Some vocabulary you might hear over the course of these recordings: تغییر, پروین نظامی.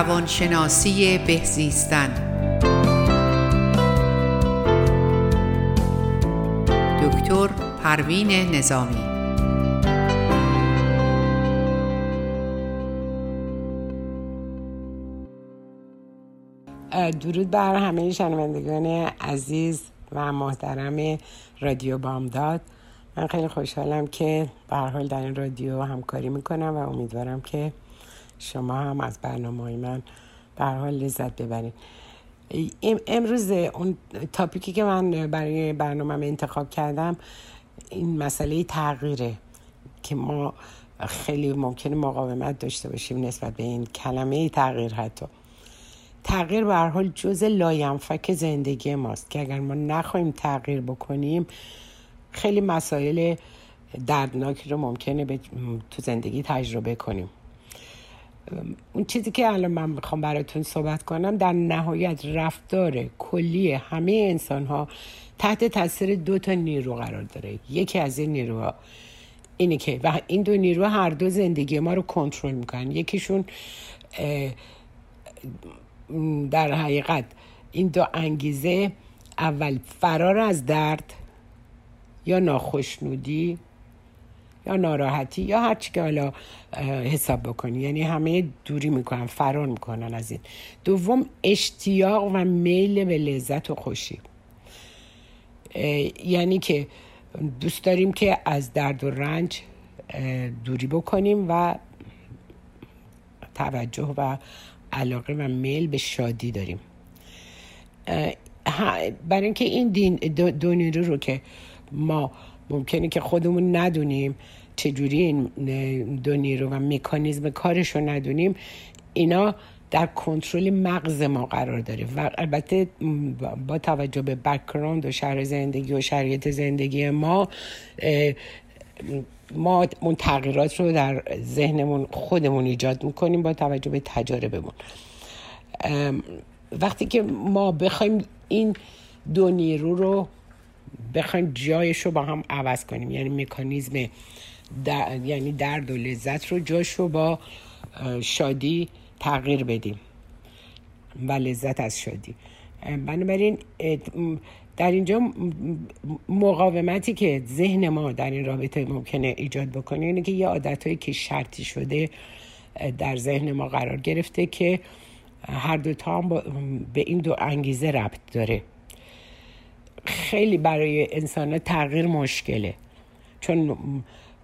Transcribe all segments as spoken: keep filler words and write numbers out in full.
روانشناسی بهزیستن. دکتر پروین نظامی. درود بر همه شنوندگان عزیز و محترم رادیو بامداد. من خیلی خوشحالم که به هر حال در این رادیو همکاری میکنم و امیدوارم که شما هم از برنامه‌های من به هر حال لذت ببرید. امروز اون تاپیکی که من برای برنامه‌ام انتخاب کردم این مسئله تغییره که ما خیلی ممکنه مقاومت داشته باشیم نسبت به این کلمه تغییر. حتی تغییر به هر حال جزء لاینفک زندگی ماست که اگر ما نخواهیم تغییر بکنیم خیلی مسائل دردناکی رو ممکنه به تو زندگی تجربه کنیم. اون چیزی که الان من میخوام براتون صحبت کنم در نهایت رفتار کلی همه انسان‌ها تحت تاثیر دو تا نیرو قرار داره. یکی از این نیروها اینه که و این دو نیرو هر دو زندگی ما رو کنترل میکنن. یکیشون در حقیقت این دو انگیزه، اول فرار از درد یا ناخشنودی یا ناراحتی یا هر چی که حالا حساب بکنی، یعنی همه دوری میکنن، فرار میکنن از این. دوم اشتیاق و میل به لذت و خوشی، یعنی که دوست داریم که از درد و رنج دوری بکنیم و توجه و علاقه و میل به شادی داریم. برای اینکه این دین دو نیرو رو که ما ممکنه که خودمون ندونیم چجوری این دو نیرو و مکانیزم کارش رو ندونیم، اینا در کنترل مغز ما قرار داره و البته با توجه به بک‌گراند و شرایط زندگی و شرایط زندگی ما ما اون تغییرات رو در ذهنمون خودمون ایجاد میکنیم با توجه به تجاربمون. وقتی که ما بخوایم این دو نیرو رو بخوایم جایش رو با هم عوض کنیم، یعنی مکانیزم در... یعنی درد و لذت رو جاش رو با شادی تغییر بدیم و لذت از شادی، بنابراین در اینجا مقاومتی که ذهن ما در این رابطه ممکنه ایجاد بکنه اینه که یه عادتهایی که شرطی شده در ذهن ما قرار گرفته که هر دوتا هم با... به این دو انگیزه ربط داره. خیلی برای انسان ها تغییر مشکله، چون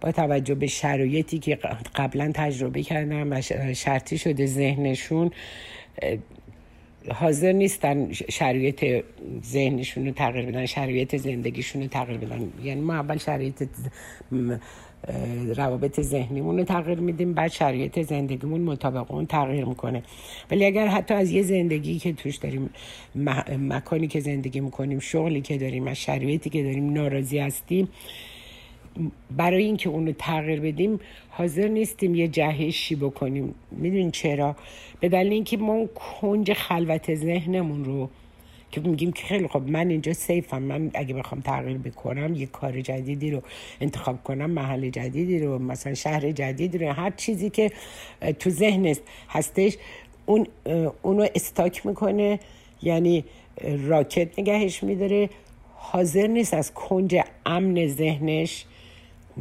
با توجه به شرایطی که قبلا تجربه کردن و شرطی شده ذهنشون حاضر نیستن شرایط ذهنشون رو تغییر بدن، شرایط زندگیشون رو تغییر بدن. یعنی ما اول شرایط روابط ذهنیمون رو تغییر میدیم، بعد شرایط زندگیمون مطابق اون تغییر میکنه. ولی اگر حتی از یه زندگی که توش داریم، مکانی که زندگی میکنیم، شغلی که داریم، از شرایطی که داریم ناراضی هستیم، برای اینکه اون رو تغییر بدیم حاضر نیستیم یه جهشی بکنیم. میدونین چرا؟ به دلیل اینکه ما اون کنج خلوت ذهنمون رو که میگیم که خیلی خب من اینجا سیفم، من اگه بخوام تغییر بکنم، یه کار جدیدی رو انتخاب کنم، محل جدیدی رو، مثلا شهر جدیدی رو، هر چیزی که تو ذهن هستش اون اونو استاک میکنه، یعنی راکت نگهش میداره، حاضر نیست از کنج امن ذهنش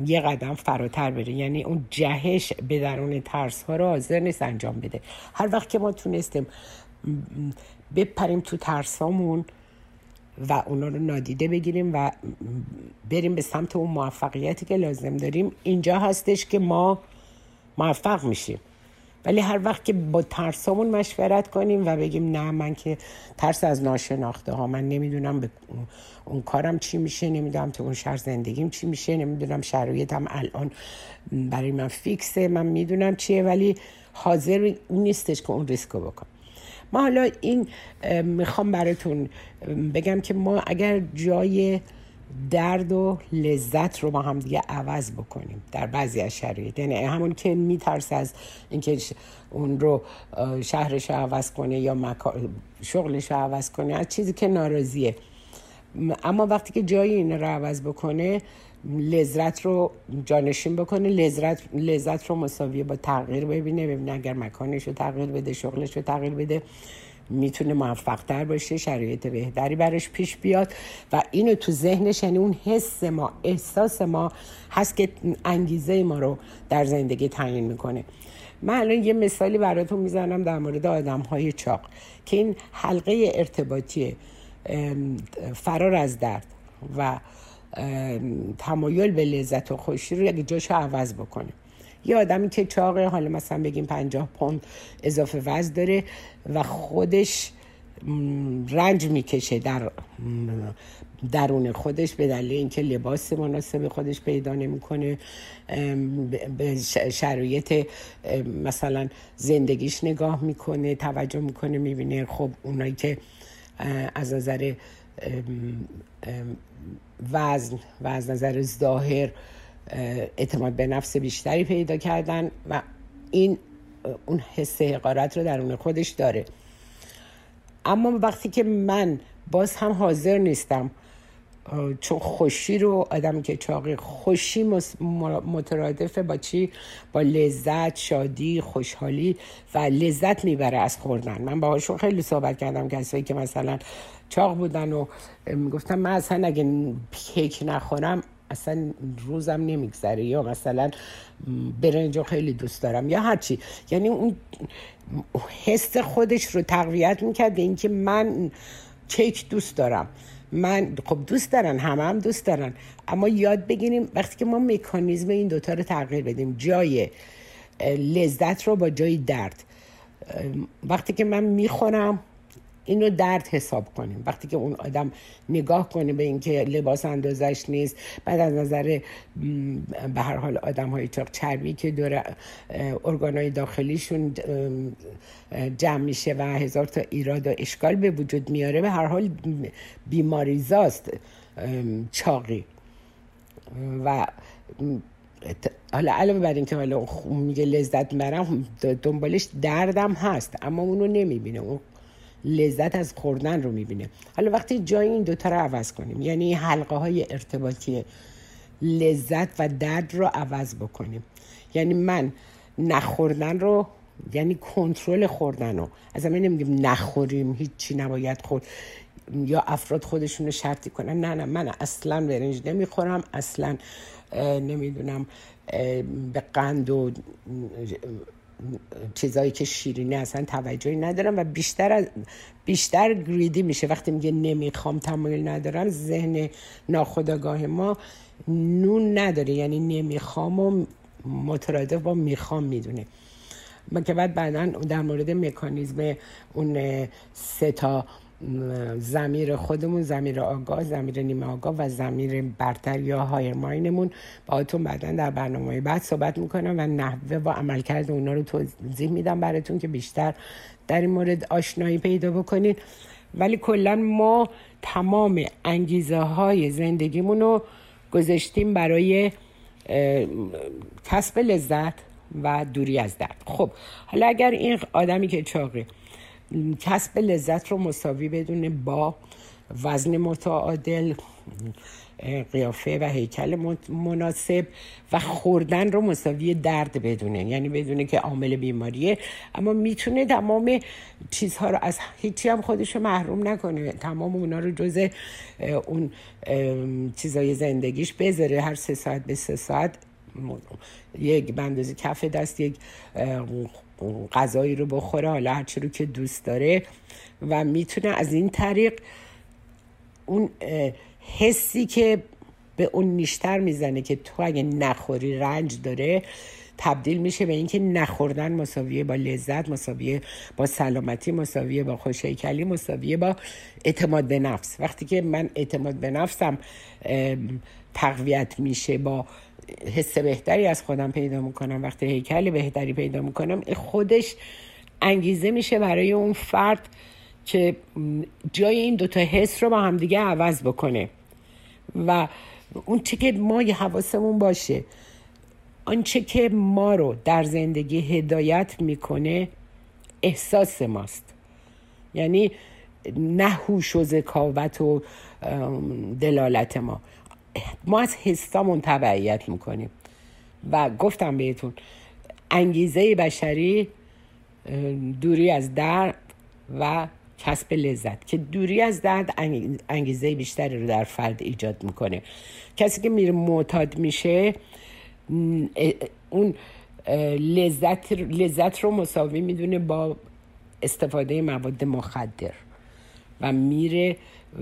یه قدم فراتر بره، یعنی اون جهش به درون ترس ها رو حاضر نیست انجام بده. هر وقت که ما تونستیم بپریم تو ترسامون و اونا رو نادیده بگیریم و بریم به سمت اون موفقیتی که لازم داریم، اینجا هستش که ما موفق میشیم. ولی هر وقت که با ترسامون مشورت کنیم و بگیم نه من که ترس از ناشناخته ها، من نمیدونم به اون کارم چی میشه، نمیدونم تو اون شهر زندگیم چی میشه، نمیدونم شرایطم الان برای من فیکسه، من میدونم چیه، ولی حاضر نیستش که اون ریسکو بکنم. ما حالا این میخوام براتون بگم که ما اگر جای درد و لذت رو با هم دیگه عوض بکنیم در بعضی از شرایط، یعنی همون که میترسه از اینکه اون رو شهرش رو عوض کنه یا مکا... شغلش رو عوض کنه، از چیزی که ناراضیه، اما وقتی که جای این رو عوض بکنه لذت رو جانشین بکنه، لذت لذت رو مساویه با تغییر ببینه، ببینه اگر مکانش رو تغییر بده، شغلش رو تغییر بده، میتونه موفق‌تر باشه، شرایط بهتری برش پیش بیاد و اینو تو ذهنش، یعنی اون حس ما، احساس ما هست که انگیزه ما رو در زندگی تعیین میکنه. من الان یه مثالی براتون میزنم در مورد آدم‌های چاق که این حلقه ارتباطی فرار از درد و تمایل به لذت و خوشی رو اگه جاشو عوض بکنه، یه آدمی که چاقه، حالا مثلا بگیم پنجاه پوند اضافه وزن داره و خودش رنج میکشه در درون خودش به دلیل اینکه لباس مناسب خودش پیدا نمیکنه، به شرایط مثلا زندگیش نگاه میکنه، توجه میکنه، میبینه خب اونایی که از نظر وزن و از نظر ظاهر اعتماد به نفس بیشتری پیدا کردن و این اون حس حقارت رو درون خودش داره. اما وقتی که من باز هم حاضر نیستم، چون خوشی رو، آدمی که چاقه، خوشی مترادفه با چی؟ با لذت، شادی، خوشحالی و لذت میبره از خوردن. من باهاشون خیلی صحبت کردم، کسایی که مثلا چاق بودن و میگفتم من اصلا اگه کیک نخورم اصلا روزم نمیگذره، یا مثلا برنج رو خیلی دوست دارم، یا هرچی. یعنی اون حس خودش رو تقویت میکرد، اینکه من کیک دوست دارم. من خب دوست دارن، همه هم دوست دارن، اما یاد بگیریم وقتی که ما مکانیزم این دوتا رو تغییر بدیم، جای لذت رو با جای درد، وقتی که من میخورم اینو درد حساب کنیم، وقتی که اون آدم نگاه کنه به این که لباس اندازش نیست، بعد از نظر به هر حال آدم های چاق چربی که دور ارگانهای داخلیشون جمع میشه و هزار تا ایراد و اشکال به وجود میاره، به هر حال بیماریزاست چاقی. و حالا علاوه بر این که حالا میگه لذت برم، دنبالش دردم هست، اما اونو نمیبینه، اون لذت از خوردن رو میبینه. حالا وقتی جای این دوتا رو عوض کنیم، یعنی حلقه های ارتباطی لذت و درد رو عوض بکنیم، یعنی من نخوردن رو، یعنی کنترل خوردن رو، از همه نمیگیم نخوریم، هیچی نباید خورد، یا افراد خودشون رو شرطی کنن، نه نه من اصلا برنج نمیخورم، اصلا نمیدونم به قند و چیزایی که شیرینه اصلا توجهی ندارم، و بیشتر از بیشتر گریدی میشه. وقتی میگه نمیخوام، تمایل ندارم، ذهن ناخودآگاه ما نون نداره، یعنی نمیخوام و مترادف با میخوام میدونه. من که بعد بعدا در مورد مکانیزم اون سه تا ضمیر خودمون، ضمیر آگاه، ضمیر نیمه آگاه و ضمیر برتر یا هایر مایندمون، باهاتون بعداً در برنامه‌های بعد صحبت میکنم و نحوه و عملکرد اونا رو توضیح میدم براتون که بیشتر در این مورد آشنایی پیدا بکنید. ولی کلاً ما تمام انگیزه های زندگیمون رو گذاشتیم برای کسب لذت و دوری از درد. خب حالا اگر این آدمی که چاقه کسب لذت رو مساوی بدونه با وزن متعادل، قیافه و هیکل مناسب، و خوردن رو مساوی درد بدونه، یعنی بدونه که عامل بیماریه، اما میتونه تمام چیزها رو، از هیچی هم خودش رو محروم نکنه، تمام اونا رو جزء اون چیزای زندگیش بذاره، هر سه ساعت به سه ساعت یک بندازی کف دست یک غذایی رو بخوره، حالا هرچی رو که دوست داره، و میتونه از این طریق اون حسی که به اون نیشتر میزنه که تو اگه نخوری رنج داره، تبدیل میشه به اینکه نخوردن مساویه با لذت، مساویه با سلامتی، مساویه با خوش‌هیکلی، مساویه با اعتماد به نفس. وقتی که من اعتماد به نفسم تقویت میشه، با حس بهتری از خودم پیدا میکنم، وقتی هیکل بهتری پیدا میکنم، خودش انگیزه میشه برای اون فرد که جای این دوتا حس رو با هم دیگه عوض بکنه. و اون چه که ما حواسمون باشه، اون چه که ما رو در زندگی هدایت میکنه احساس ماست، یعنی نه هوش و ذکاوت و دلالت ما، ما از حسامون تبعیت میکنیم و گفتم بهتون انگیزه بشری دوری از درد و کسب لذت، که دوری از درد انگیزه بیشتری رو در فرد ایجاد میکنه. کسی که میره معتاد میشه اون لذت لذت رو مساوی میدونه با استفاده مواد مخدر و میره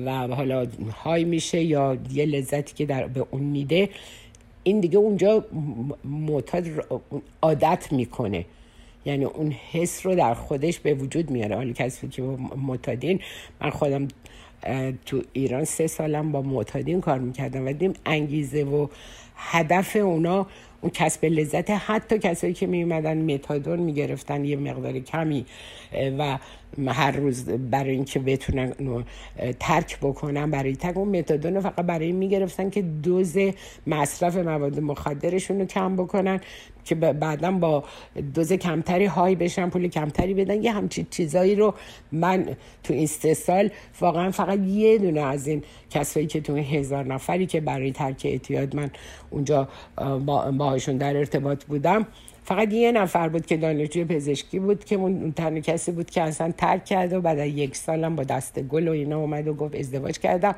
و حالا های میشه یا یه لذتی که در به اون میده این دیگه اونجا معتاد عادت میکنه، یعنی اون حس رو در خودش به وجود میاره. حالا کسی که با معتادین، من خودم تو ایران سه سالم با معتادین کار میکردم و دیدم انگیزه و هدف اونا اون کسب لذت. حتی کسایی که میومدن متادون میگرفتن یه مقدار کمی و هر روز برای اینکه بتونن ترک بکنن، برای تک اون متادون فقط برای این میگرفتن که دوز مصرف مواد مخدرشون رو کم بکنن که بعدا با دوز کمتری های بشن، پول کمتری بدن. یه همچین چیزایی رو من تو این سه سال واقعا فقط یه دونه از این کسایی که تو هزار نفری که برای ترک اعتیاد من اونجا با باهاشون در ارتباط بودم، فقط یه نفر بود که دانشجوی پزشکی بود که اون تنها کسی بود که اصلا ترک کرد و بعد یک سالم با دست گل و اینا اومد و گفت ازدواج کردم.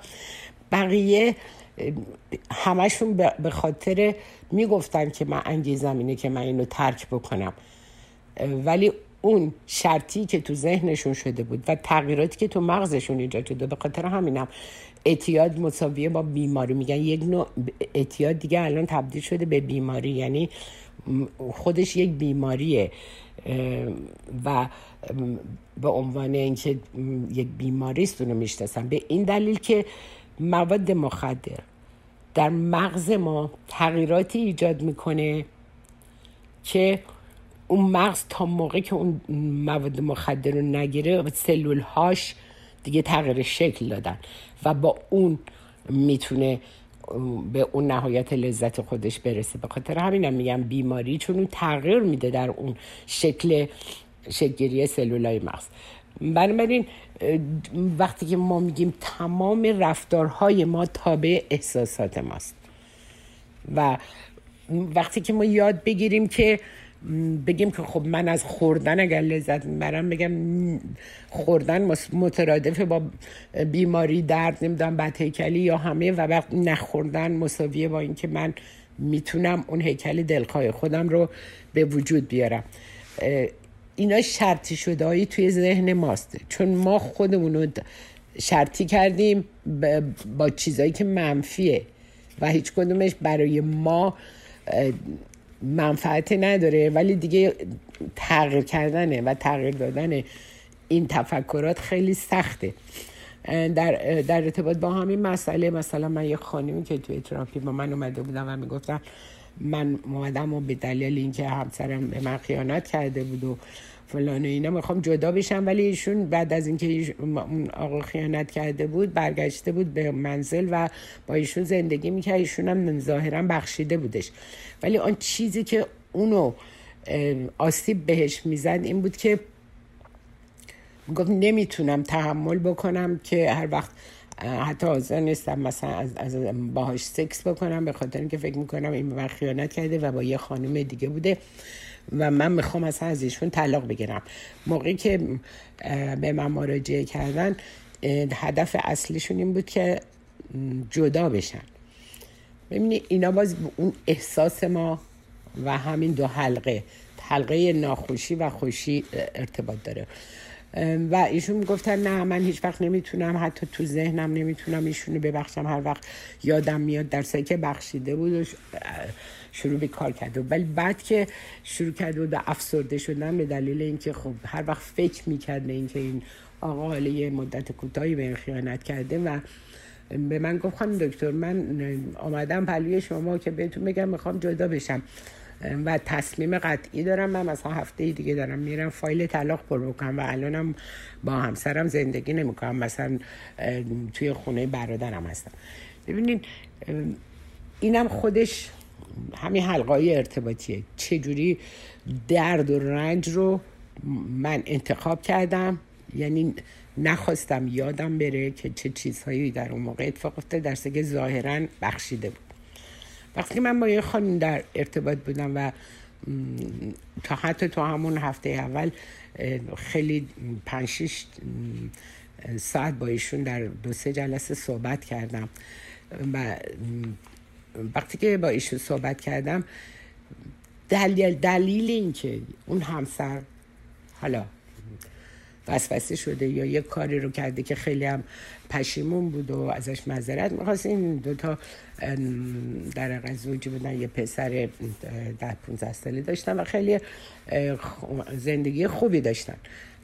بقیه همشون به خاطر میگفتن که من انگیزم اینه که من اینو ترک بکنم، ولی اون شرطی که تو ذهنشون شده بود و تغییراتی که تو مغزشون ایجاد شده، به خاطر همینم اعتیاد مساویه با بیماری میگن. یک نوع اعتیاد دیگه الان تبدیل شده به بیماری، یعنی خودش یک بیماریه و به عنوان اینکه یک بیماریست اونو میشناسن، به این دلیل که مواد مخدر در مغز ما تغییراتی ایجاد میکنه که اون مغز تا موقعی که اون مواد مخدر رو نگیره سلولهاش دیگه تغییر شکل دادن و با اون میتونه به اون نهایت لذت خودش برسه. به خاطر همینم میگم بیماری، چون اون تغییر میده در اون شکل شکلگیری سلولای مغز. بنابراین وقتی که ما میگیم تمام رفتارهای ما تابع احساسات ماست و وقتی که ما یاد بگیریم که بگیم که خب من از خوردن اگر لذت میبرم، بگم خوردن مترادف با بیماری، درد، نمیدونم بد هیکلی یا همه، و وقت نخوردن مساویه با این که من میتونم اون هیکل دلخواه خودم رو به وجود بیارم. اینا شرطی شدهایی توی ذهن ماست، چون ما خودمون رو شرطی کردیم با چیزایی که منفیه و هیچ کدومش برای ما منفعتی نداره، ولی دیگه تغییر کردنه و تغییر دادن این تفکرات خیلی سخته. در, در ارتباط با همین مسئله، مثلا من یه خانمی که توی تراپی با من اومده بودم و میگفتم من اومدم و به دلیل اینکه همسرم به من خیانت کرده بود و فلان و اینا میخوام جدا بشم، ولی ایشون بعد از اینکه اون آقا خیانت کرده بود برگشته بود به منزل و با ایشون زندگی میکرد، ایشون هم ظاهرا بخشیده بودش، ولی آن چیزی که اونو آسیب بهش میزد این بود که گفت نمیتونم تحمل بکنم که هر وقت حتی حاضر نیستم مثلا از, از باهاش سکس بکنم، به خاطر اینکه فکر میکنم این به من خیانت کرده و با یه خانم دیگه بوده و من میخوام اصلا از ایشون طلاق بگیرم. موقعی که به من مراجعه کردن هدف اصلیشون این بود که جدا بشن. ببینید اینا باز اون احساس ما و همین دو حلقه حلقه ناخوشی و خوشی ارتباط داره و ایشون میگفتن نه من هیچ وقت نمیتونم، حتی تو ذهنم نمیتونم ایشونو ببخشم، هر وقت یادم میاد درسایی که بخشیده بود و شروع به کار کرده، ولی بعد که شروع کرده بود افسرده شدن به دلیل اینکه خب هر وقت فکر میکرد به اینکه این آقا حالا یه مدت کوتاهی به این خیانت کرده و به من گفت خانم دکتر من آمدم پلوی شما که بهتون بگم میخوام جدا بشم و تصمیم قطعی دارم، من مثلا هفته دیگه دارم میرم فایل طلاق پر بکنم و الانم با همسرم زندگی نمیکنم، مثلا توی خونه برادرم هستم. ببینید اینم خودش همین حلقه‌های ارتباطیه، چجوری درد و رنج رو من انتخاب کردم، یعنی نخواستم یادم بره که چه چیزهایی در اون موقع اتفاق افتاد، در درسته که ظاهراً بخشیده بود. وقتی من با یه خانم در ارتباط بودم و تا حتی تا همون هفته اول خیلی پنج شش ساعت با ایشون در دو سه جلسه صحبت کردم و وقتی که با ایشون صحبت کردم دلیل دلیل این که اون همسر حالا وسوسه شده یا یه کاری رو کرده که خیلی هم پشیمون بود و ازش معذرت می‌خواست، این دوتا در واقع زوج بودن، یه پسر در پونزده ساله داشتن و خیلی زندگی خوبی داشتن،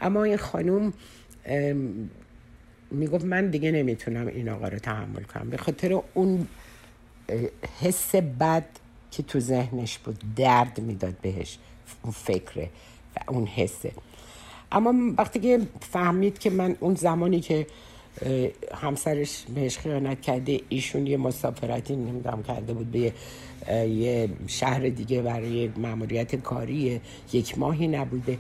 اما این خانم میگفت من دیگه نمیتونم این آقا رو تحمل کنم به خاطر اون حس بد که تو ذهنش بود، درد میداد بهش اون فکره و اون حسه. اما وقتی که فهمید که من اون زمانی که همسرش بهش خیانت کرده، ایشون یه مسافرتی نمیدونم کرده بود به یه شهر دیگه برای ماموریت کاری، یک ماهی نبوده،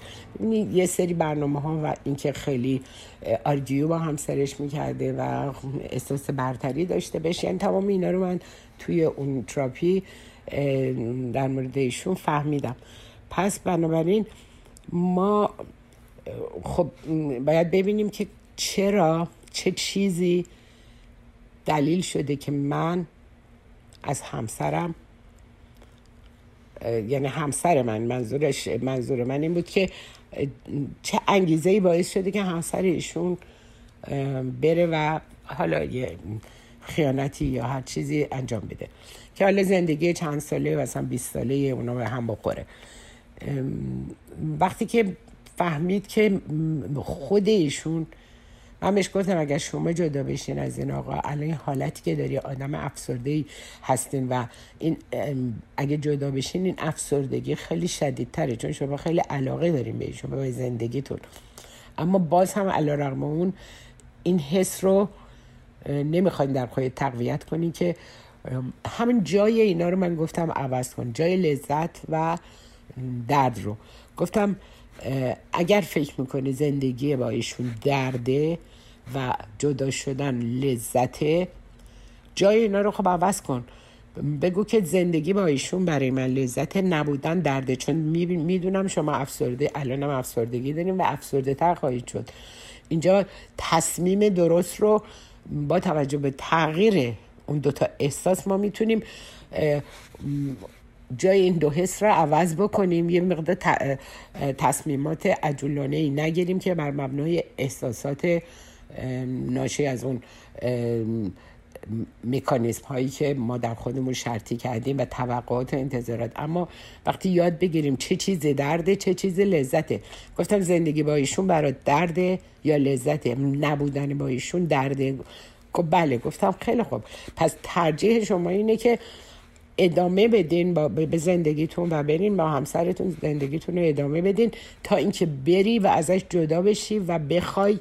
یه سری برنامه ها و اینکه خیلی آرگیو با همسرش میکرده و احساس برتری داشته بشه، یعنی تمام اینا رو من توی اون تراپی در مورد ایشون فهمیدم. پس بنابراین ما خب باید ببینیم که چرا، چه چیزی دلیل شده که من از همسرم، یعنی همسر من، منظورش منظور من این بود که چه انگیزه‌ای باعث شده که همسر ایشون بره و حالا یه خیانتی یا هر چیزی انجام بده که حالا زندگی چند ساله و مثلا بیست ساله اونا به هم بخوره. وقتی که فهمید که خود ایشون، من بهش گفتم اگر شما جدا بشین از این آقا، الان این حالتی که داری، آدم افسرده‌ای هستین و این اگه جدا بشین این افسردگی خیلی شدیدتره، چون شما خیلی علاقه دارین به ایشون، به زندگیتون، اما باز هم علی رغم اون این حس رو نمیخواین در خودت تقویت کنین که همین جای اینا رو من گفتم عوض کن، جای لذت و درد رو. گفتم اگر فکر میکنه زندگی با ایشون درده و جدا شدن لذته، جای اینا رو خب عوض کن، بگو که زندگی با ایشون برای من لذت، نبودن درده، چون میدونم شما افسرده، الانم افسردگی داریم و افسرده تر خواهید شد. اینجا تصمیم درست رو با توجه به تغییر اون دوتا احساس ما میتونیم جای این دو حس رو عوض بکنیم، یه مقدار تصمیمات عجولانه‌ای نگیریم که بر مبنای احساسات ناشی از اون مکانیزم هایی که ما در خودمون شرطی کردیم و توقعات و انتظارات، اما وقتی یاد بگیریم چه چیز درده چه چیز لذته. گفتم زندگی با ایشون برات درده یا لذته، نبودن با ایشون درده، خب بله. گفتم خیلی خوب، پس ترجیح شما اینه که ادامه بدین با به زندگیتون و برین با همسرتون زندگیتون رو ادامه بدین تا اینکه بری و ازش جدا بشی و بخوای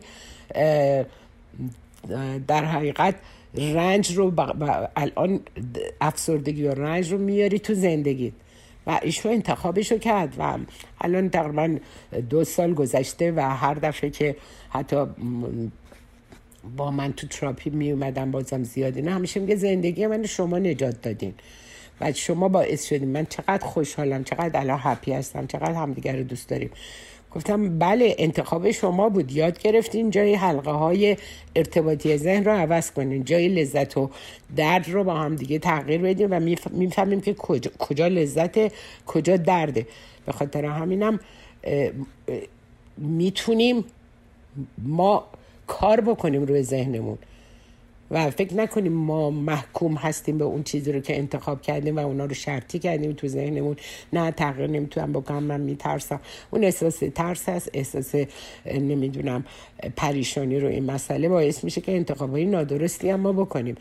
در حقیقت رنج رو بق... ب... الان افسردگی و رنج رو میاری تو زندگیت. و ایشون انتخابشو کرد و الان تقریبا دو سال گذشته و هر دفعه که حتی با من تو تراپی می اومدم بازم زیادی، نه همیشه میگه زندگی من شما نجات دادین و شما باعث شدین من چقدر خوشحالم، چقدر الان هپی هستم، چقدر همدیگر رو دوست داریم. گفتم بله انتخاب شما بود، یاد گرفتین جای حلقه های ارتباطی ذهن رو عوض کنین، جای لذت و درد رو با هم دیگه تغییر بدین و میفهمیم که کجا, کجا لذت کجا درده. به خاطر همینم میتونیم ما کار بکنیم روی ذهنمون و فکر نکنیم ما محکوم هستیم به اون چیزی رو که انتخاب کردیم و اونا رو شرطی کردیم تو ذهنمون، نه تغییر نمیتونم بکنم، من میترسم، اون احساس ترس هست، احساس نمیدونم پریشانی رو این مسئله باعث میشه که انتخابای نادرستی هم ما بکنیم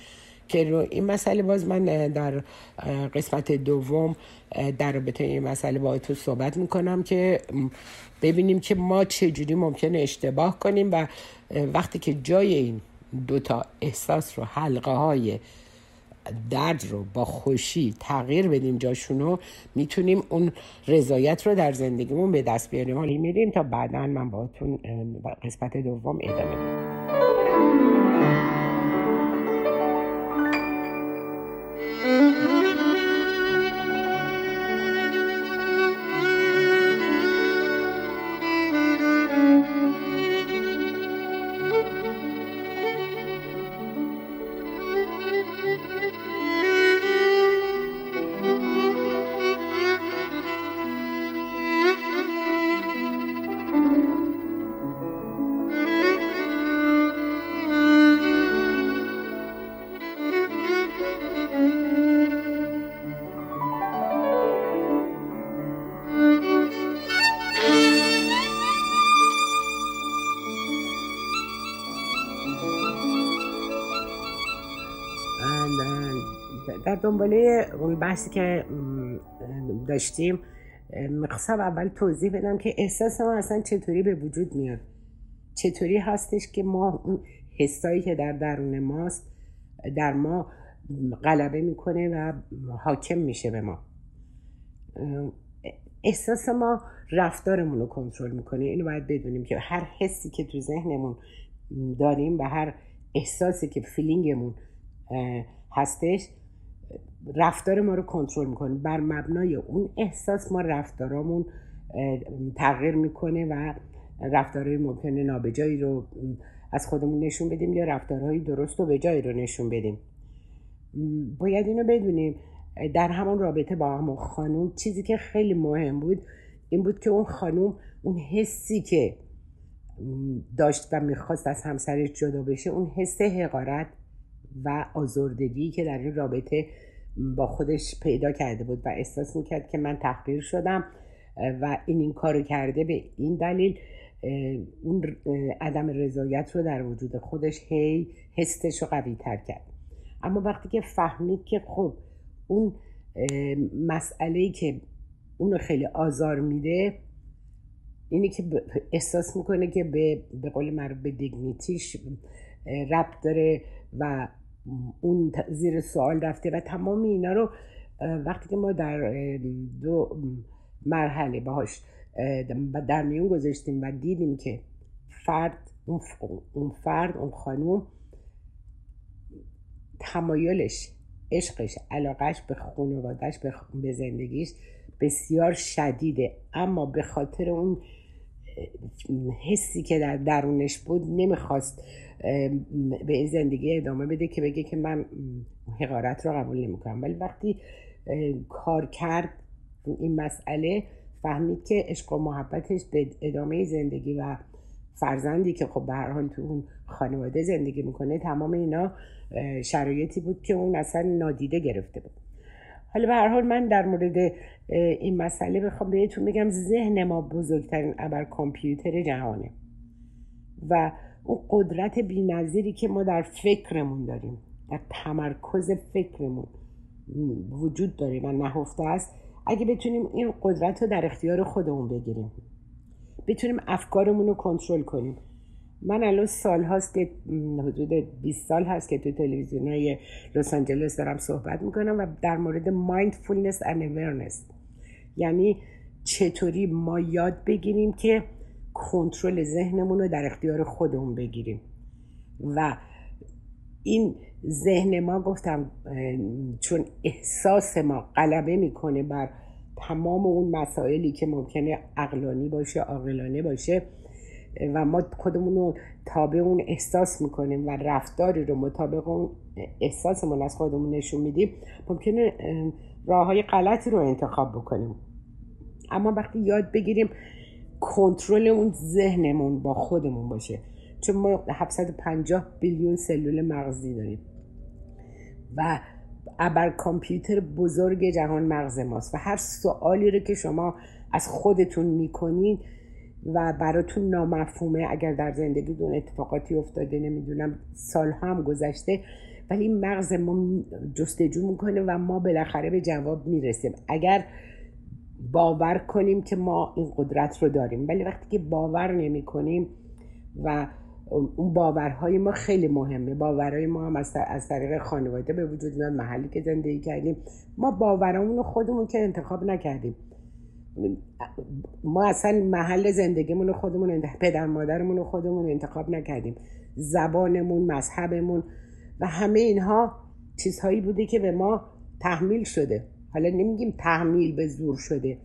که رو این مسئله. باز من در قسمت دوم در رابطه این مسئله با تو صحبت میکنم که ببینیم که ما چجوری ممکنه اشتباه کنیم و وقتی که جای این دوتا احساس رو حلقه های درد رو با خوشی تغییر بدیم جاشونو، میتونیم اون رضایت رو در زندگیمون به دست بیاریم. حالی میریم تا بعداً من باهاتون قسمت دوم ادامه بدم. در دنباله اون بحثی که داشتیم میخواستم اول توضیح بدم که احساس ما اصلا چطوری به وجود میاد، چطوری هستش که ما اون حسایی که در درون ماست در ما غلبه میکنه و حاکم میشه به ما. احساس ما رفتارمون رو کنترل میکنه. اینو باید بدونیم که هر حسی که تو ذهنمون داریم و هر احساسی که فیلینگمون هستش رفتار ما رو کنترل میکنه. بر مبنای اون احساس ما رفتارامون تغییر میکنه و رفتارهای ممکنه نابجایی رو از خودمون نشون بدیم یا رفتارهای درست و بجایی رو نشون بدیم. باید اینو بدونیم. در همون رابطه با همون خانوم چیزی که خیلی مهم بود این بود که اون خانوم اون حسی که داشت و میخواست از همسرش جدا بشه، اون حس حقارت و آزردگی که در این رابطه با خودش پیدا کرده بود و احساس میکرد که من تحقیر شدم و این این کارو کرده، به این دلیل اون عدم رضایت رو در وجود خودش هی حسش رو قوی تر کرد. اما وقتی که فهمید که خب اون مسئلهی که اونو خیلی آزار میده اینی که احساس میکنه که به, به قول معروف به دیگنیتیش ربط داره و اون زیر سوال رفته و تمام اینا رو وقتی که ما در دو مرحله باهاش در میون گذاشتیم و دیدیم که فرد اون فرد اون خانوم تمایلش، عشقش، علاقهش به خانوادهش، به زندگیش بسیار شدیده، اما به خاطر اون حسی که در درونش بود نمیخواست به زندگی ادامه بده که بگه که من حقارت رو قبول نمی کنم. ولی وقتی کار کرد این مسئله فهمید که عشق و محبتش به ادامه زندگی و فرزندی که خب به هر حال تو اون خانواده زندگی میکنه، تمام اینا شرایطی بود که اون اصلا نادیده گرفته بود. حالا به هر حال من در مورد این مسئله بخوام بهتون بگم، ذهن ما بزرگترین ابر کامپیوتر جهانه و اون قدرت بی‌نظیری که ما در فکرمون داریم، در تمرکز فکرمون وجود داره و نهفته است. اگه بتونیم این قدرت رو در اختیار خودمون بگیریم، بتونیم افکارمون رو کنترل کنیم. من الان سال هاست که حدود بیست سال هست که تو تلویزیونای لس آنجلس دارم صحبت میکنم و در مورد mindfulness and awareness، یعنی چطوری ما یاد بگیریم که کنترل ذهنمون رو در اختیار خودمون بگیریم. و این ذهن ما گفتم چون احساس ما غلبه میکنه بر تمام اون مسائلی که ممکنه عقلانی باشه، عاقلانه باشه و ما خودمون رو تابع اون احساس میکنیم و رفتاری رو مطابق اون احساسمون از خودمون نشون میدیم، ممکنه راه های غلطی رو انتخاب بکنیم. اما وقتی یاد بگیریم کنترل اون ذهنمون با خودمون باشه، چون ما هفتصد و پنجاه بیلیون سلول مغزی داریم و ابر کامپیوتر بزرگ جهان مغز ماست و هر سوالی رو که شما از خودتون میکنید و براتون نامفهومه، اگر در زندگیتون اتفاقاتی افتاده، نمیدونم سال هم گذشته، ولی مغز ما جستجو میکنه و ما بالاخره به جواب میرسیم اگر باور کنیم که ما این قدرت رو داریم. ولی وقتی که باور نمی کنیم و اون باورهای ما خیلی مهمه. باورهای ما هم از طریق خانواده به وجود میاد، محلی که زندگی کردیم. ما باورامون رو خودمون که انتخاب نکردیم، ما اصلا محل زندگیمون رو خودمون، پدر مادرمون رو خودمون انتخاب نکردیم، زبانمون، مذهبمون و همه اینها چیزهایی بوده که به ما تحمیل شده. حالا نمیگیم تحمیل به زور شده،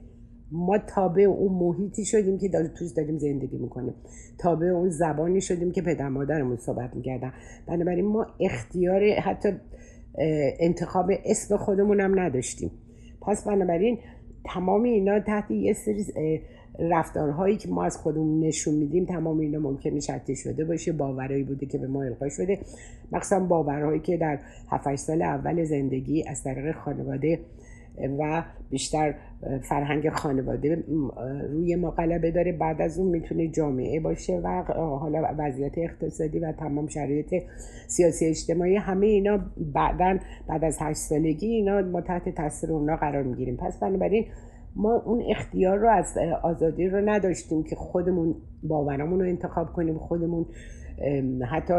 ما تابع اون محیطی شدیم که داریم توش داریم زندگی میکنیم، تابع اون زبانی شدیم که پدر مادرمون صحبت میکردن. بنابراین ما اختیار حتی انتخاب اسم خودمون هم نداشتیم. پس بنابراین تمام اینا تحت یه سری رفتارهایی که ما از خودمون نشون میدیم، تمام اینا ممکنه شرطی شده باشه، باورایی بوده که به ما القا شده، مخصوصا باورهایی که در هفت هشت سال اول زندگی از طریق خانواده و بیشتر فرهنگ خانواده روی ما غلبه داره. بعد از اون میتونه جامعه باشه و حالا وضعیت اقتصادی و تمام شرایط سیاسی اجتماعی، همه اینا بعدن بعد از هشت سالگی اینا ما تحت تاثیر اونا قرار میگیریم. پس بنابراین ما اون اختیار رو از آزادی رو نداشتیم که خودمون باورمون رو انتخاب کنیم، خودمون حتی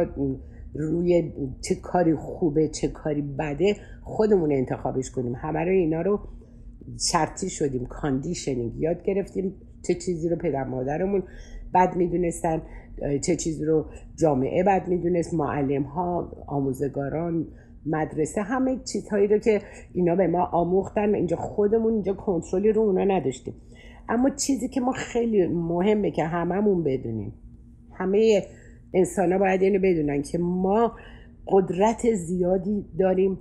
روی چه کاری خوبه چه کاری بده خودمون انتخابش کنیم. همه رو اینا رو شرطی شدیم، کاندیشنینگ یاد گرفتیم، چه چیزی رو پدر مادرمون بد میدونستن، چه چیزی رو جامعه بد میدونست، معلم ها، آموزگاران، مدرسه، همه چیزهایی رو که اینا به ما آموختن اینجا خودمون اینجا کنترلی رو اونا نداشتیم. اما چیزی که ما خیلی مهمه که هممون بدونیم، همه انسان ها باید اینو بدونن که ما قدرت زیادی داریم،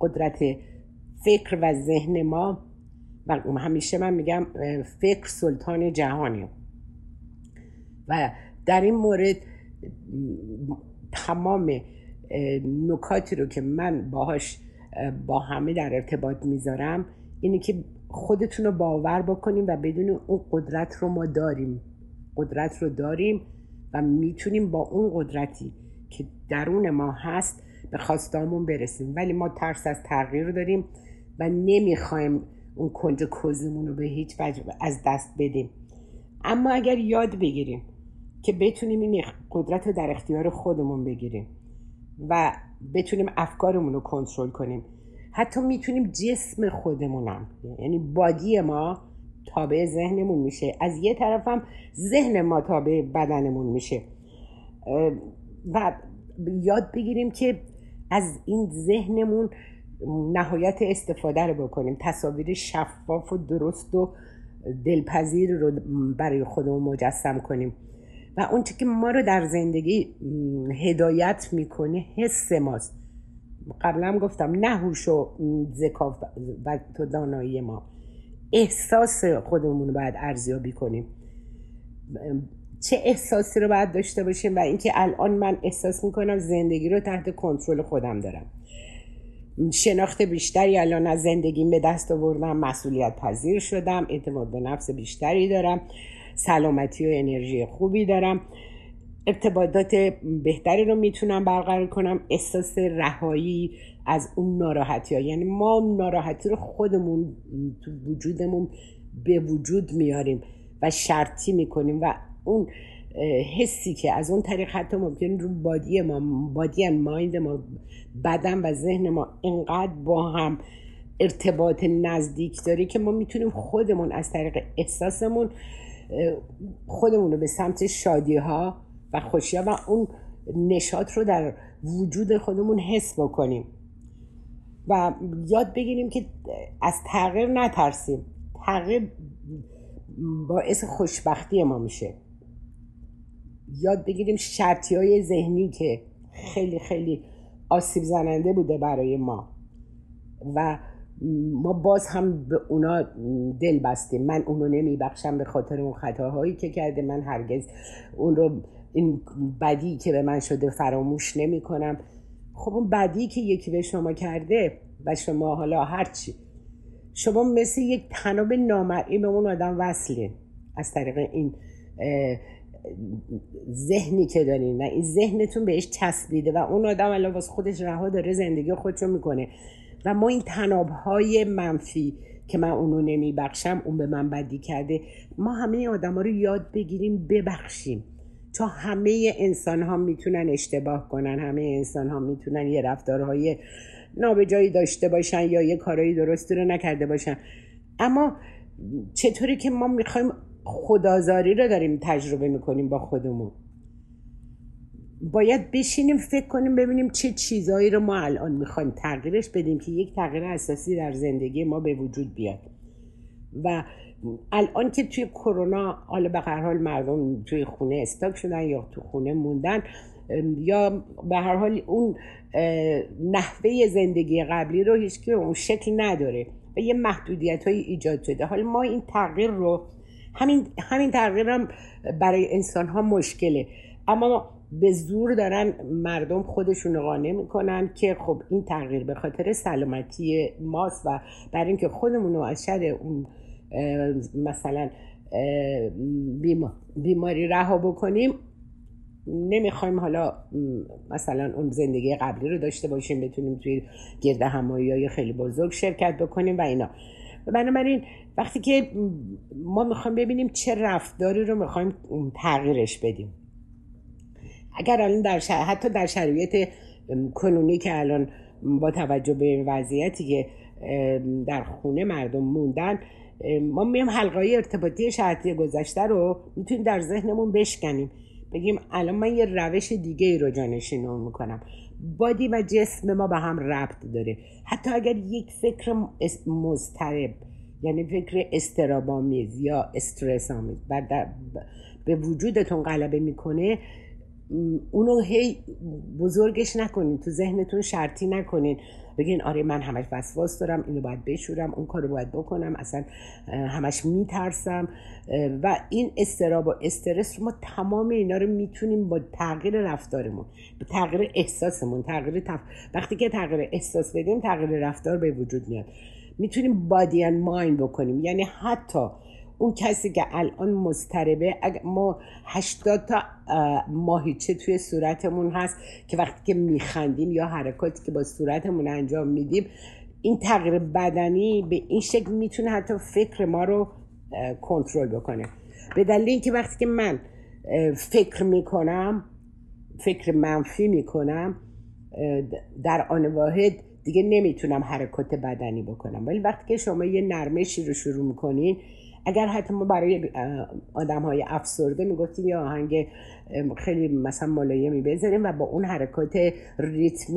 قدرت فکر و ذهن ما. و همیشه من میگم فکر سلطان جهانی، و در این مورد تمام نکاتی رو که من باهاش با همه در ارتباط میذارم اینه که خودتون رو باور بکنیم و بدونیم اون قدرت رو ما داریم، قدرت رو داریم و میتونیم با اون قدرتی که درون ما هست به خواستامون برسیم. ولی ما ترس از تغییر داریم و نمیخوایم اون کنج کوزمون رو به هیچ وجه از دست بدیم. اما اگر یاد بگیریم که بتونیم این قدرت رو در اختیار خودمون بگیریم و بتونیم افکارمون رو کنترل کنیم، حتی میتونیم جسم خودمونم، یعنی بادی ما تابع ذهنمون میشه، از یه طرف هم ذهن ما تابع بدنمون میشه. و یاد بگیریم که از این ذهنمون نهایت استفاده رو بکنیم، تصاویر شفاف و درست و دلپذیر رو برای خودمون مجسم کنیم. و اون چیزی که ما رو در زندگی هدایت میکنه حس ماست. قبلا هم گفتم نه هوش و ذکا و دانایی ما، احساس خودمون رو باید ارزیابی کنیم، چه احساسی رو باید داشته باشیم. و اینکه الان من احساس میکنم زندگی رو تحت کنترل خودم دارم، شناخت بیشتری الان از زندگیم به دست آوردم، مسئولیت پذیر شدم، اعتماد به نفس بیشتری دارم، سلامتی و انرژی خوبی دارم، ارتباطات بهتری رو میتونم برقرار کنم، احساس رهایی از اون ناراحتی ها. یعنی ما ناراحتی رو خودمون تو وجودمون به وجود میاریم و شرطی میکنیم و اون حسی که از اون طریق حتی ممکنه رو بادی ما، بادی اند مایند ما، بدن و ذهن ما اینقدر با هم ارتباط نزدیک داره که ما میتونیم خودمون از طریق احساسمون خودمون رو به سمت شادی ها و خوشی ها و اون نشاط رو در وجود خودمون حس بکنیم. و یاد بگیریم که از تغییر نترسیم، تغییر باعث خوشبختی ما میشه. یاد بگیریم شرطی های ذهنی که خیلی خیلی آسیب زننده بوده برای ما و ما باز هم به اونا دل بستیم، من اونو نمیبخشم به خاطر اون خطاهایی که کرده، من هرگز اون رو، این بدی که به من شده فراموش نمی کنم. خب اون بدی که یکی به شما کرده و شما حالا هرچی، شما مثل یک تناب نامرئی به اون آدم وصلین از طریق این ذهنی که دارین و این ذهنتون بهش چسبیده و اون آدم الان واسه خودش رها داره زندگی خودشو میکنه و ما این تنابهای منفی که من اونو نمی بخشم، اون به من بدی کرده، ما همه آدم ها رو یاد بگیریم ببخشیم. تا همه انسان ها میتونن اشتباه کنن، همه انسان ها میتونن یه رفتارهای نابجایی داشته باشن یا یه کارایی درستی رو نکرده باشن. اما چطوری که ما میخوایم خودآزاری رو داریم تجربه میکنیم با خودمون، باید بشینیم فکر کنیم ببینیم چه چیزایی رو ما الان میخوایم تغییرش بدیم که یک تغییر اساسی در زندگی ما به وجود بیاد. و الان که توی کرونا حالا به هر حال مردم توی خونه استاک شدن یا تو خونه موندن یا به هر حال اون نحوه زندگی قبلی رو هیچ که اون شکل نداره و یه محدودیت های ایجاد شده. حالا ما این تغییر رو همین همین تغییر هم برای انسان ها مشکله، اما به زور دارن مردم خودشون قانع میکنن که خب این تغییر به خاطر سلامتی ماست و برای اینکه خودمون رو از شر اون مثلا بیماری رها بکنیم نمیخوایم حالا مثلا اون زندگی قبلی رو داشته باشیم، بتونیم توی گرد همایی خیلی بزرگ شرکت بکنیم و اینا. بنابراین وقتی که ما میخوایم ببینیم چه رفتاری رو میخوایم تغییرش بدیم، اگر الان در شر... حتی در شرایط کنونی که الان با توجه به وضعیتی که در خونه مردم موندن، ما میام حلقه‌های ارتباطی شرایط گذشته رو میتونیم در ذهنمون بشکنیم، بگیم الان من یه روش دیگه ای رو جانشین اون میکنم. بادی و جسم ما به هم ربط داره. حتی اگر یک فکر مضطرب یعنی فکر استراب‌آمیز یا استرس آمیز به وجودتون غلبه میکنه، اونو هی بزرگش نکنین، تو ذهنتون شرطی نکنین، بگین آره من همش وسواس دارم، اینو باید بشورم، اون کارو باید بکنم، اصلا همش میترسم. و این استراب و استرس رو ما تمام اینا رو میتونیم با تغییر رفتارمون، با تغییر احساسمون، تغییر تف... وقتی که تغییر احساس بدیم تغییر رفتار به وجود میاد. میتونیم بادی اند مایند بکنیم، یعنی حتی اون کسی که الان مضطربه اگر ما هشتاد تا ماهیچه توی صورتمون هست که وقتی که میخندیم یا حرکاتی که با صورتمون انجام میدیم، این تغییر بدنی به این شکل میتونه حتی فکر ما رو کنترل بکنه. به دلیل اینکه وقتی که من فکر میکنم، فکر منفی میکنم، در آن واحد دیگه نمیتونم حرکات بدنی بکنم، ولی وقتی که شما یه نرمشی رو شروع میکنین، اگر حتی ما برای آدم های افسرده میگفتیم یه آهنگ خیلی مثلا ملایمی بذاریم و با اون حرکات ریتم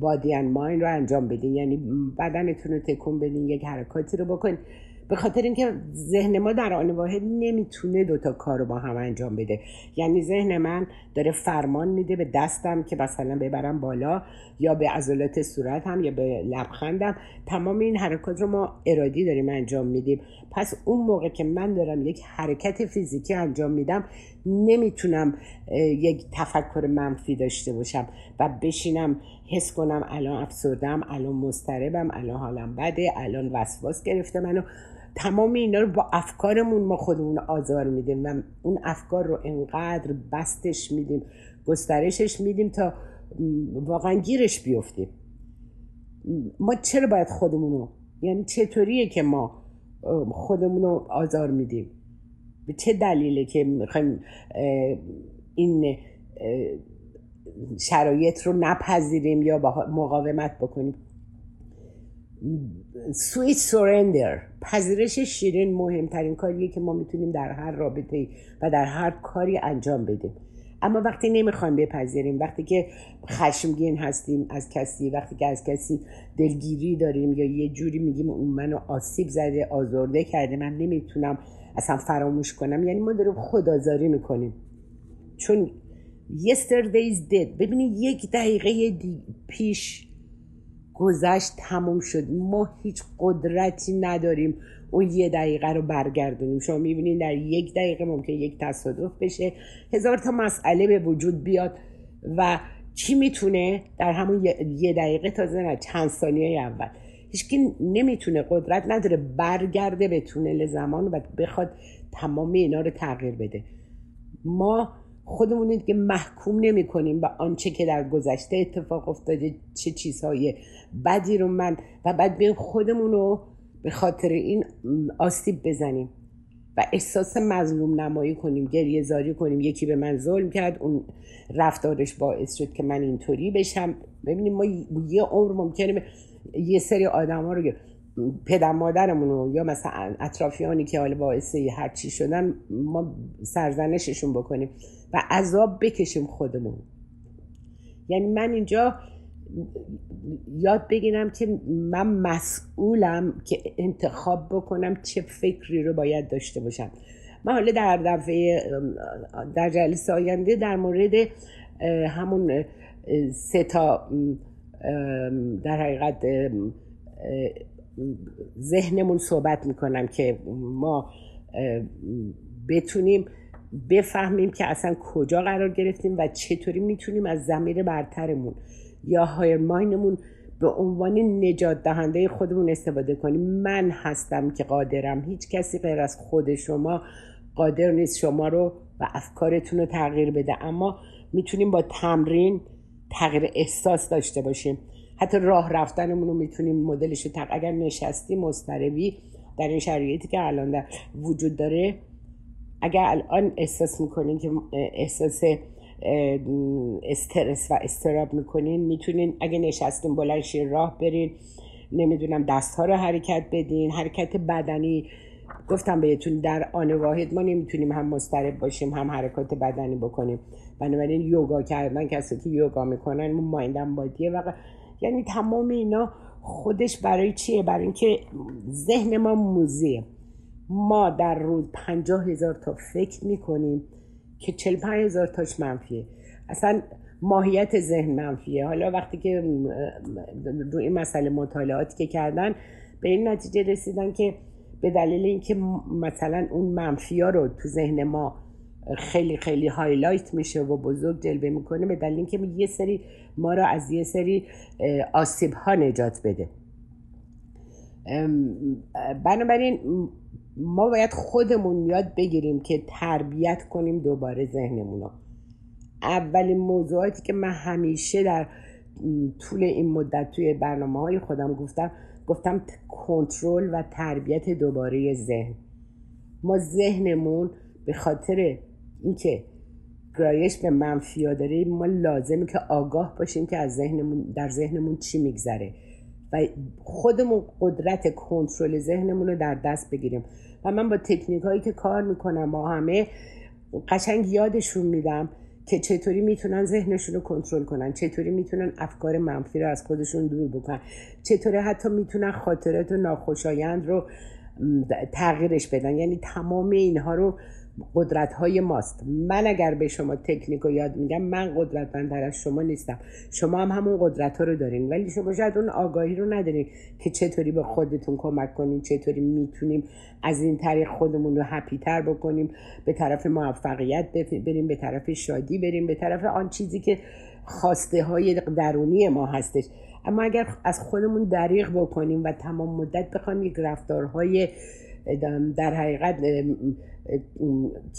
بادی اند مایند رو انجام بدین، یعنی بدنتون رو تکون بدین، یک حرکاتی رو بکن، به خاطر اینکه ذهن ما در آن واحد نمیتونه دوتا کار رو با هم انجام بده. یعنی ذهن من داره فرمان میده به دستم که مثلا ببرم بالا یا به عضلات صورتم یا به لبخندم، تمام این حرکات رو ما ارادی داریم انجام میدیم. پس اون موقع که من دارم یک حرکت فیزیکی انجام میدم نمیتونم یک تفکر منفی داشته باشم و بشینم حس کنم الان افسردم، الان مضطربم، الان حالم بده، الان وسواس گرفته منو. تمام اینا رو با افکارمون ما خودمون آزار میدیم و اون افکار رو انقدر بستش میدیم، گسترشش میدیم تا واقعا گیرش بیفتیم. ما چرا باید خودمونو، یعنی چطوریه که ما خودمونو آزار میدیم؟ به چه دلیله که میخوایم این شرایط رو نپذیریم یا با مقاومت بکنیم؟ سویت سورندر، پذیرش شیرین، مهمترین کاریه که ما میتونیم در هر رابطه‌ای و در هر کاری انجام بدیم. اما وقتی نمیخوایم بپذیریم، وقتی که خشمگین هستیم از کسی، وقتی که از کسی دلگیری داریم یا یه جوری میگیم اون منو آسیب زده، آزرده کرده، من نمیتونم اصلا فراموش کنم، یعنی ما داریم خودآزاری میکنیم. چون yesterday is dead، ببینید یک دقیقه پیش گذشت، تموم شد، ما هیچ قدرتی نداریم اون یه دقیقه رو برگردونیم. شما میبینین در یک دقیقه ممکنه یک تصادف بشه، هزار تا مسئله به وجود بیاد و چی میتونه در همون یه دقیقه، تازه نه چند ثانیه اول، هیچکی نمیتونه، قدرت نداره برگرده به تونل زمان و بخواد تمام اینا رو تغییر بده. ما خودمون دیگه محکوم نمی کنیم به آنچه که در گذشته اتفاق افتاده، چه چیزهای بدی رو من و بعد بیم خودمون رو به خاطر این آسیب بزنیم. و احساس مظلوم نمایی کنیم، گریه زاری کنیم، یکی به من ظلم کرد، اون رفتارش باعث شد که من اینطوری بشم. ببینیم ما یه عمر ممکنه یه سری آدم‌ها رو، پدر مادرمونو یا مثلا اطرافیانی که حال باعثه هر چی شدن، ما سرزنششون بکنیم و عذاب بکشیم خودمون. یعنی من اینجا یاد بگیرم که من مسئولم که انتخاب بکنم چه فکری رو باید داشته باشم. من حالا در دفعه در جلسه آینده در مورد همون سه تا در حقیقت ذهنمون صحبت میکنم که ما بتونیم بفهمیم که اصلا کجا قرار گرفتیم و چطوری میتونیم از ضمیر برترمون یا هایر مایندمون به عنوان نجات دهنده خودمون استفاده کنیم. من هستم که قادرم، هیچ کسی غیر از خود شما قادر نیست شما رو و افکارتون رو تغییر بده، اما میتونیم با تمرین تغییر احساس داشته باشیم. حتی راه رفتنمون رو میتونیم مدلش رو تغییر، اگر نشستی مضطربی در این شرایطی که الان در وجود داره، اگر الان احساس میکنین که احساس استرس و استراب میکنین، میتونین اگه نشستین بلند شین، راه برین، نمیدونم دستها رو حرکت بدین، حرکت بدنی. گفتم بهتون در آن واحد ما نمیتونیم هم مضطرب باشیم هم حرکات بدنی بکنیم، بنابراین یوگا کردن، کسی که یوگا میکنن مایندم بادیه و یعنی تمام اینا خودش برای چیه؟ برای اینکه ذهن ما موزیه. ما در روز پنجاه هزار تا فکر میکنیم که چهل و پنج هزار تاش منفیه، اصلا ماهیت ذهن منفیه. حالا وقتی که دو این مسئله مطالعاتی که کردن به این نتیجه رسیدن که به دلیل اینکه مثلا اون منفی ها رو تو ذهن ما خیلی خیلی هایلایت میشه و بزرگ جلوه میکنه، به دلیل اینکه یه سری ما رو از یه سری آسیب ها نجات بده. بنابراین ما باید خودمون یاد بگیریم که تربیت کنیم دوباره ذهنمون رو. اولین موضوعاتی که من همیشه در طول این مدت توی برنامه های خودم گفتم گفتم کنترل و تربیت دوباره ذهن. ما ذهنمون به خاطر اینکه گرایش به منفی‌ها داره، ما لازمه که آگاه باشیم که از ذهنمون در ذهنمون چی میگذره و خودمون قدرت کنترل ذهنمون رو در دست بگیریم. و من با تکنیک‌هایی که کار میکنم با همه قشنگ یادشون میدم که چطوری میتونن ذهنشون رو کنترل کنن، چطوری میتونن افکار منفی رو از خودشون دور بکنن، چطوری حتی میتونن خاطرات و ناخوشایند رو تغییرش بدن. یعنی تمام اینها رو قدرت های ماست. من اگر به شما تکنیک رو یاد میگم، من قدرتمندتر از شما نیستم، شما هم همون قدرت ها رو دارین، ولی شما شاید اون آگاهی رو ندارین که چطوری به خودتون کمک کنیم، چطوری میتونیم از این طریق خودمون رو هپی تر بکنیم، به طرف موفقیت بریم، به طرف شادی بریم، به طرف آن چیزی که خواسته های درونی ما هستش. اما اگر از خودمون دریغ بکنیم و تمام مدت بخوایم یک رفتارهای در حقیقت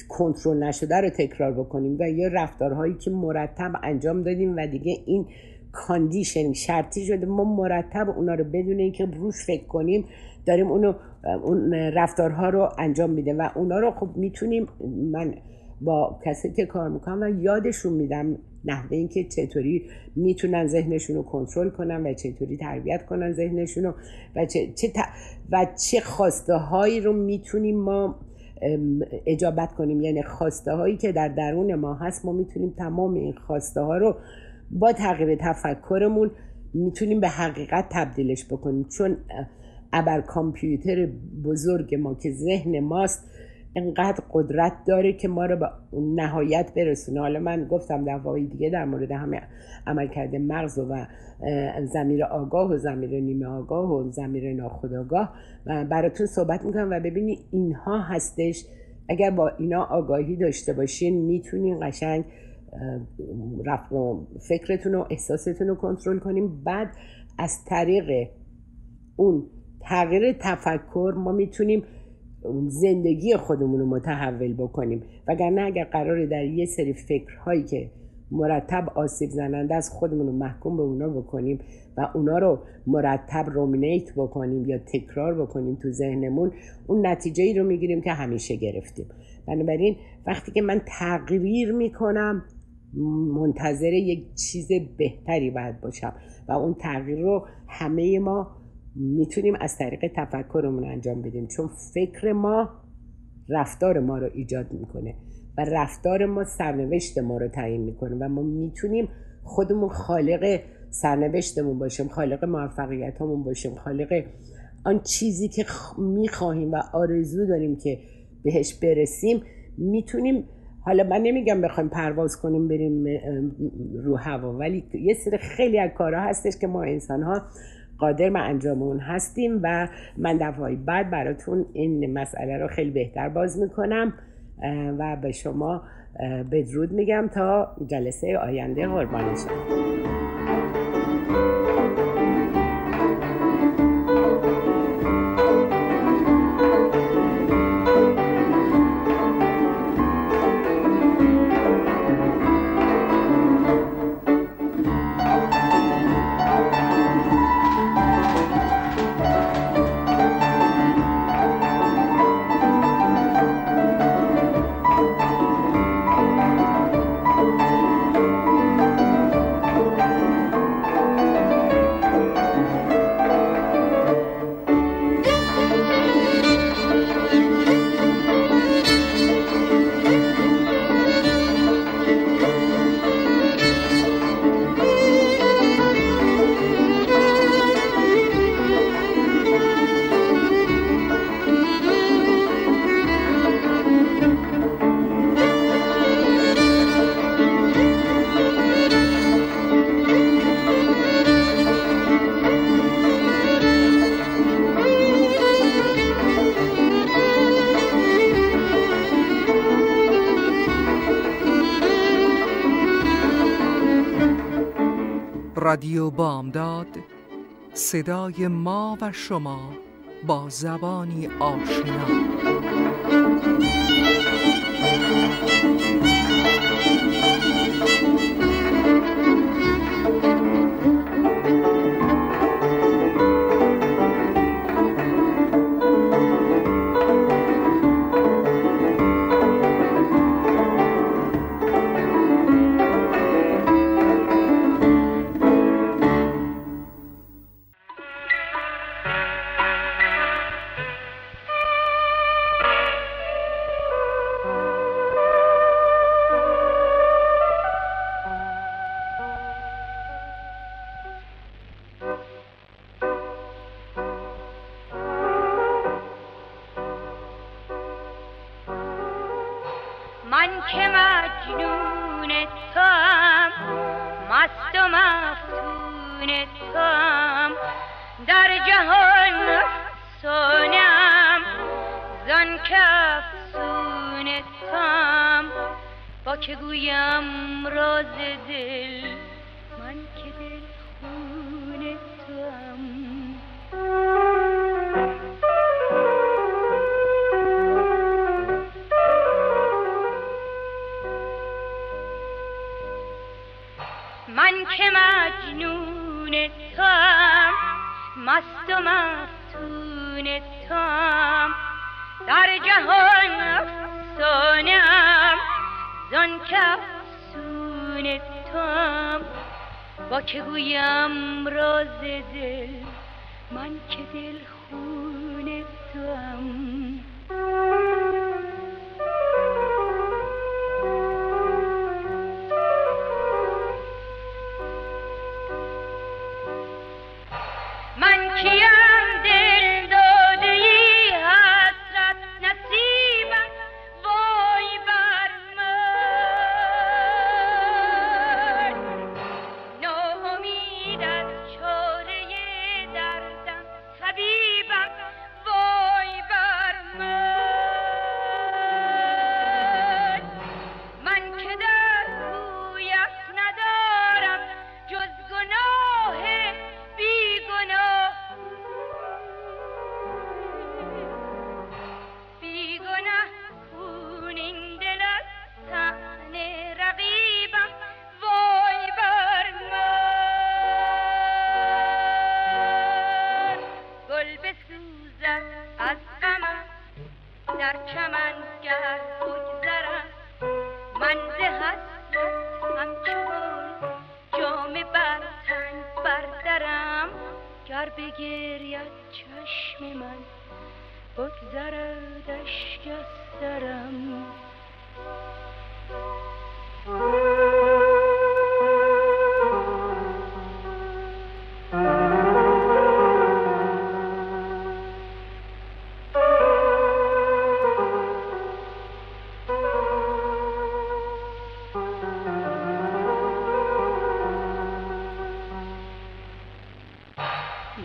کنترل نشده رو تکرار بکنیم و یا رفتارهایی که مرتب انجام دادیم و دیگه این کاندیشن شرطی شده، ما مرتب اونا رو بدون اینکه روش فکر کنیم داریم اونو اون رفتارها رو انجام میده و اونا رو خب میتونیم، من با کسی که کار میکنم و یادشون میدم نحوه اینکه چطوری میتونن ذهنشون رو کنترل کنن و چطوری تربیت کنن ذهنشون رو و چه, چه ت... و چه خواسته هایی رو میتونیم ما اجابت کنیم. یعنی خواسته هایی که در درون ما هست، ما میتونیم تمام این خواسته ها رو با تغییر تفکرمون میتونیم به حقیقت تبدیلش بکنیم، چون ابر کامپیوتر بزرگ ما که ذهن ماست انقدر قدرت داره که ما رو به نهایت برسونه. حالا من گفتم دفعه دیگه در مورد همه عملکرد مغز و ضمیر آگاه و ضمیر نیمه آگاه و ضمیر ناخودآگاه و براتون صحبت میکنم و ببینید اینها هستش. اگر با اینا آگاهی داشته باشین میتونین قشنگ فکرتون و احساستون رو کنترل کنیم. بعد از طریق اون تغییر تفکر ما میتونیم زندگی خودمون رو متحول بکنیم، وگرنه اگر قراره در یه سری فکرهایی که مرتب آسیب زننده از خودمون رو محکوم به اونا بکنیم و اونا رو مرتب رومینیت بکنیم یا تکرار بکنیم تو ذهنمون، اون نتیجه‌ای رو میگیریم که همیشه گرفتیم. بنابراین وقتی که من تغییر میکنم منتظر یک چیز بهتری باید باشم و اون تغییر رو همه ما میتونیم از طریق تفکرمون انجام بدیم، چون فکر ما رفتار ما رو ایجاد میکنه و رفتار ما سرنوشت ما رو تعیین میکنه و ما میتونیم خودمون خالق سرنوشتمون باشیم، خالق موفقیتامون باشیم، خالق آن چیزی که میخواهیم و آرزو داریم که بهش برسیم میتونیم. حالا من نمیگم بخوایم پرواز کنیم بریم رو هوا، ولی یه سری خیلی از کارها هستش که ما انسان‌ها قادر به انجام اون هستیم و من دفعه بعد براتون این مسئله رو خیلی بهتر باز میکنم و به شما بدرود میگم تا جلسه آینده. قربان شما. رادیو بامداد، صدای ما و شما با زبانی آشنا. من که مجنون توام، مست و مفتون توام، در جهان افسونم زان که افسون توام. با که گویم راز دل، من که دل خون توام. من که مجنون توام، مست و مفتون توام، در جهان افسانه‌ام زان که افسون توام. با که گویم راز دل، من که دل خون توام. من گرد بگذرم، من ز هست همچون جام بر تن بردرم، گر بگرید چشم من بگذرد اشک از سرم.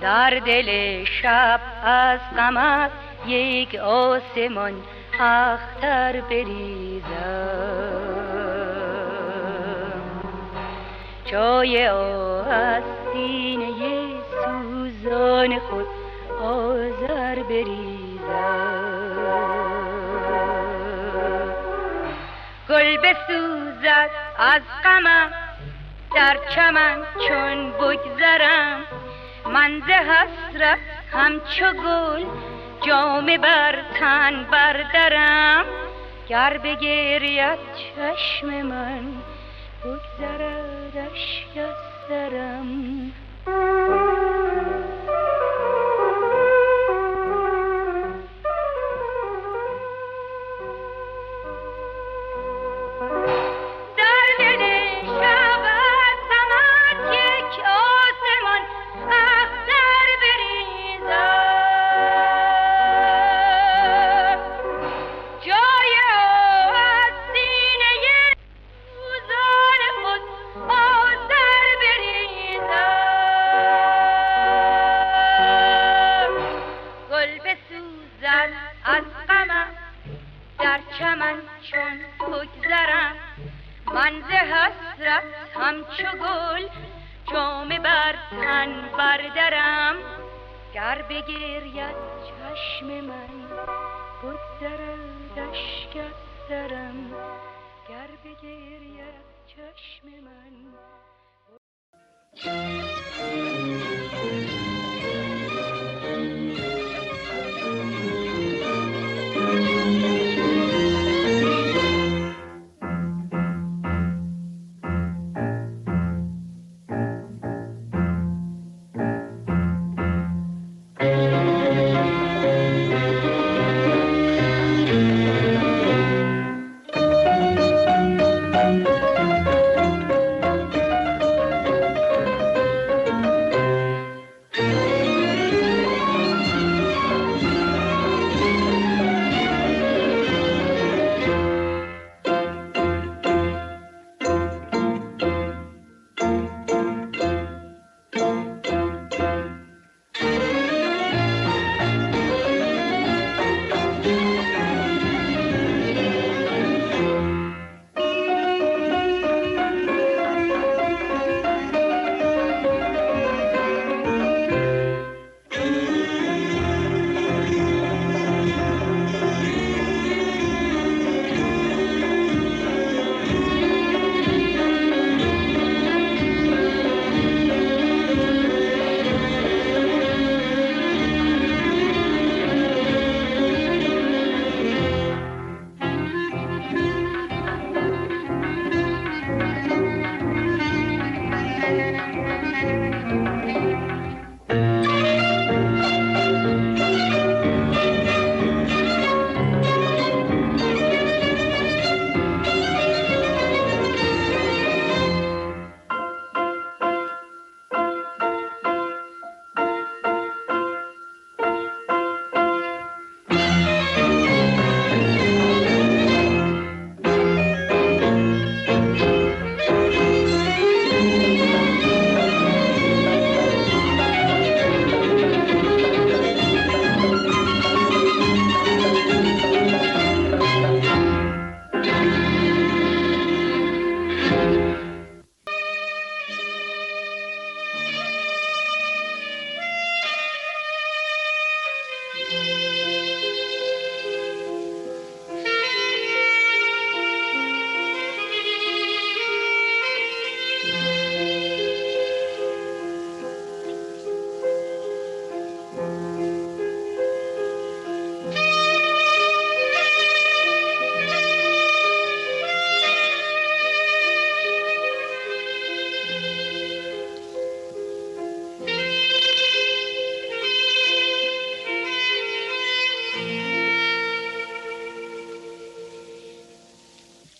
در دل شب از غمت یک آسمان اختر بریزم، چای آستینه سوزان خود آذر بریزم، گل بسوزد از غمم در چمن چون بگذرم، من ز حسرت همچو گل جام بر تن بردرم، گر بگرید چشم من بگذرد اشک از سرم.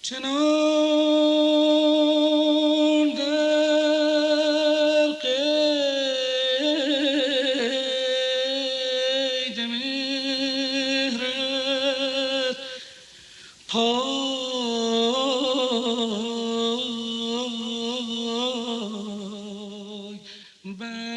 چنان در قید مهرت پای بند.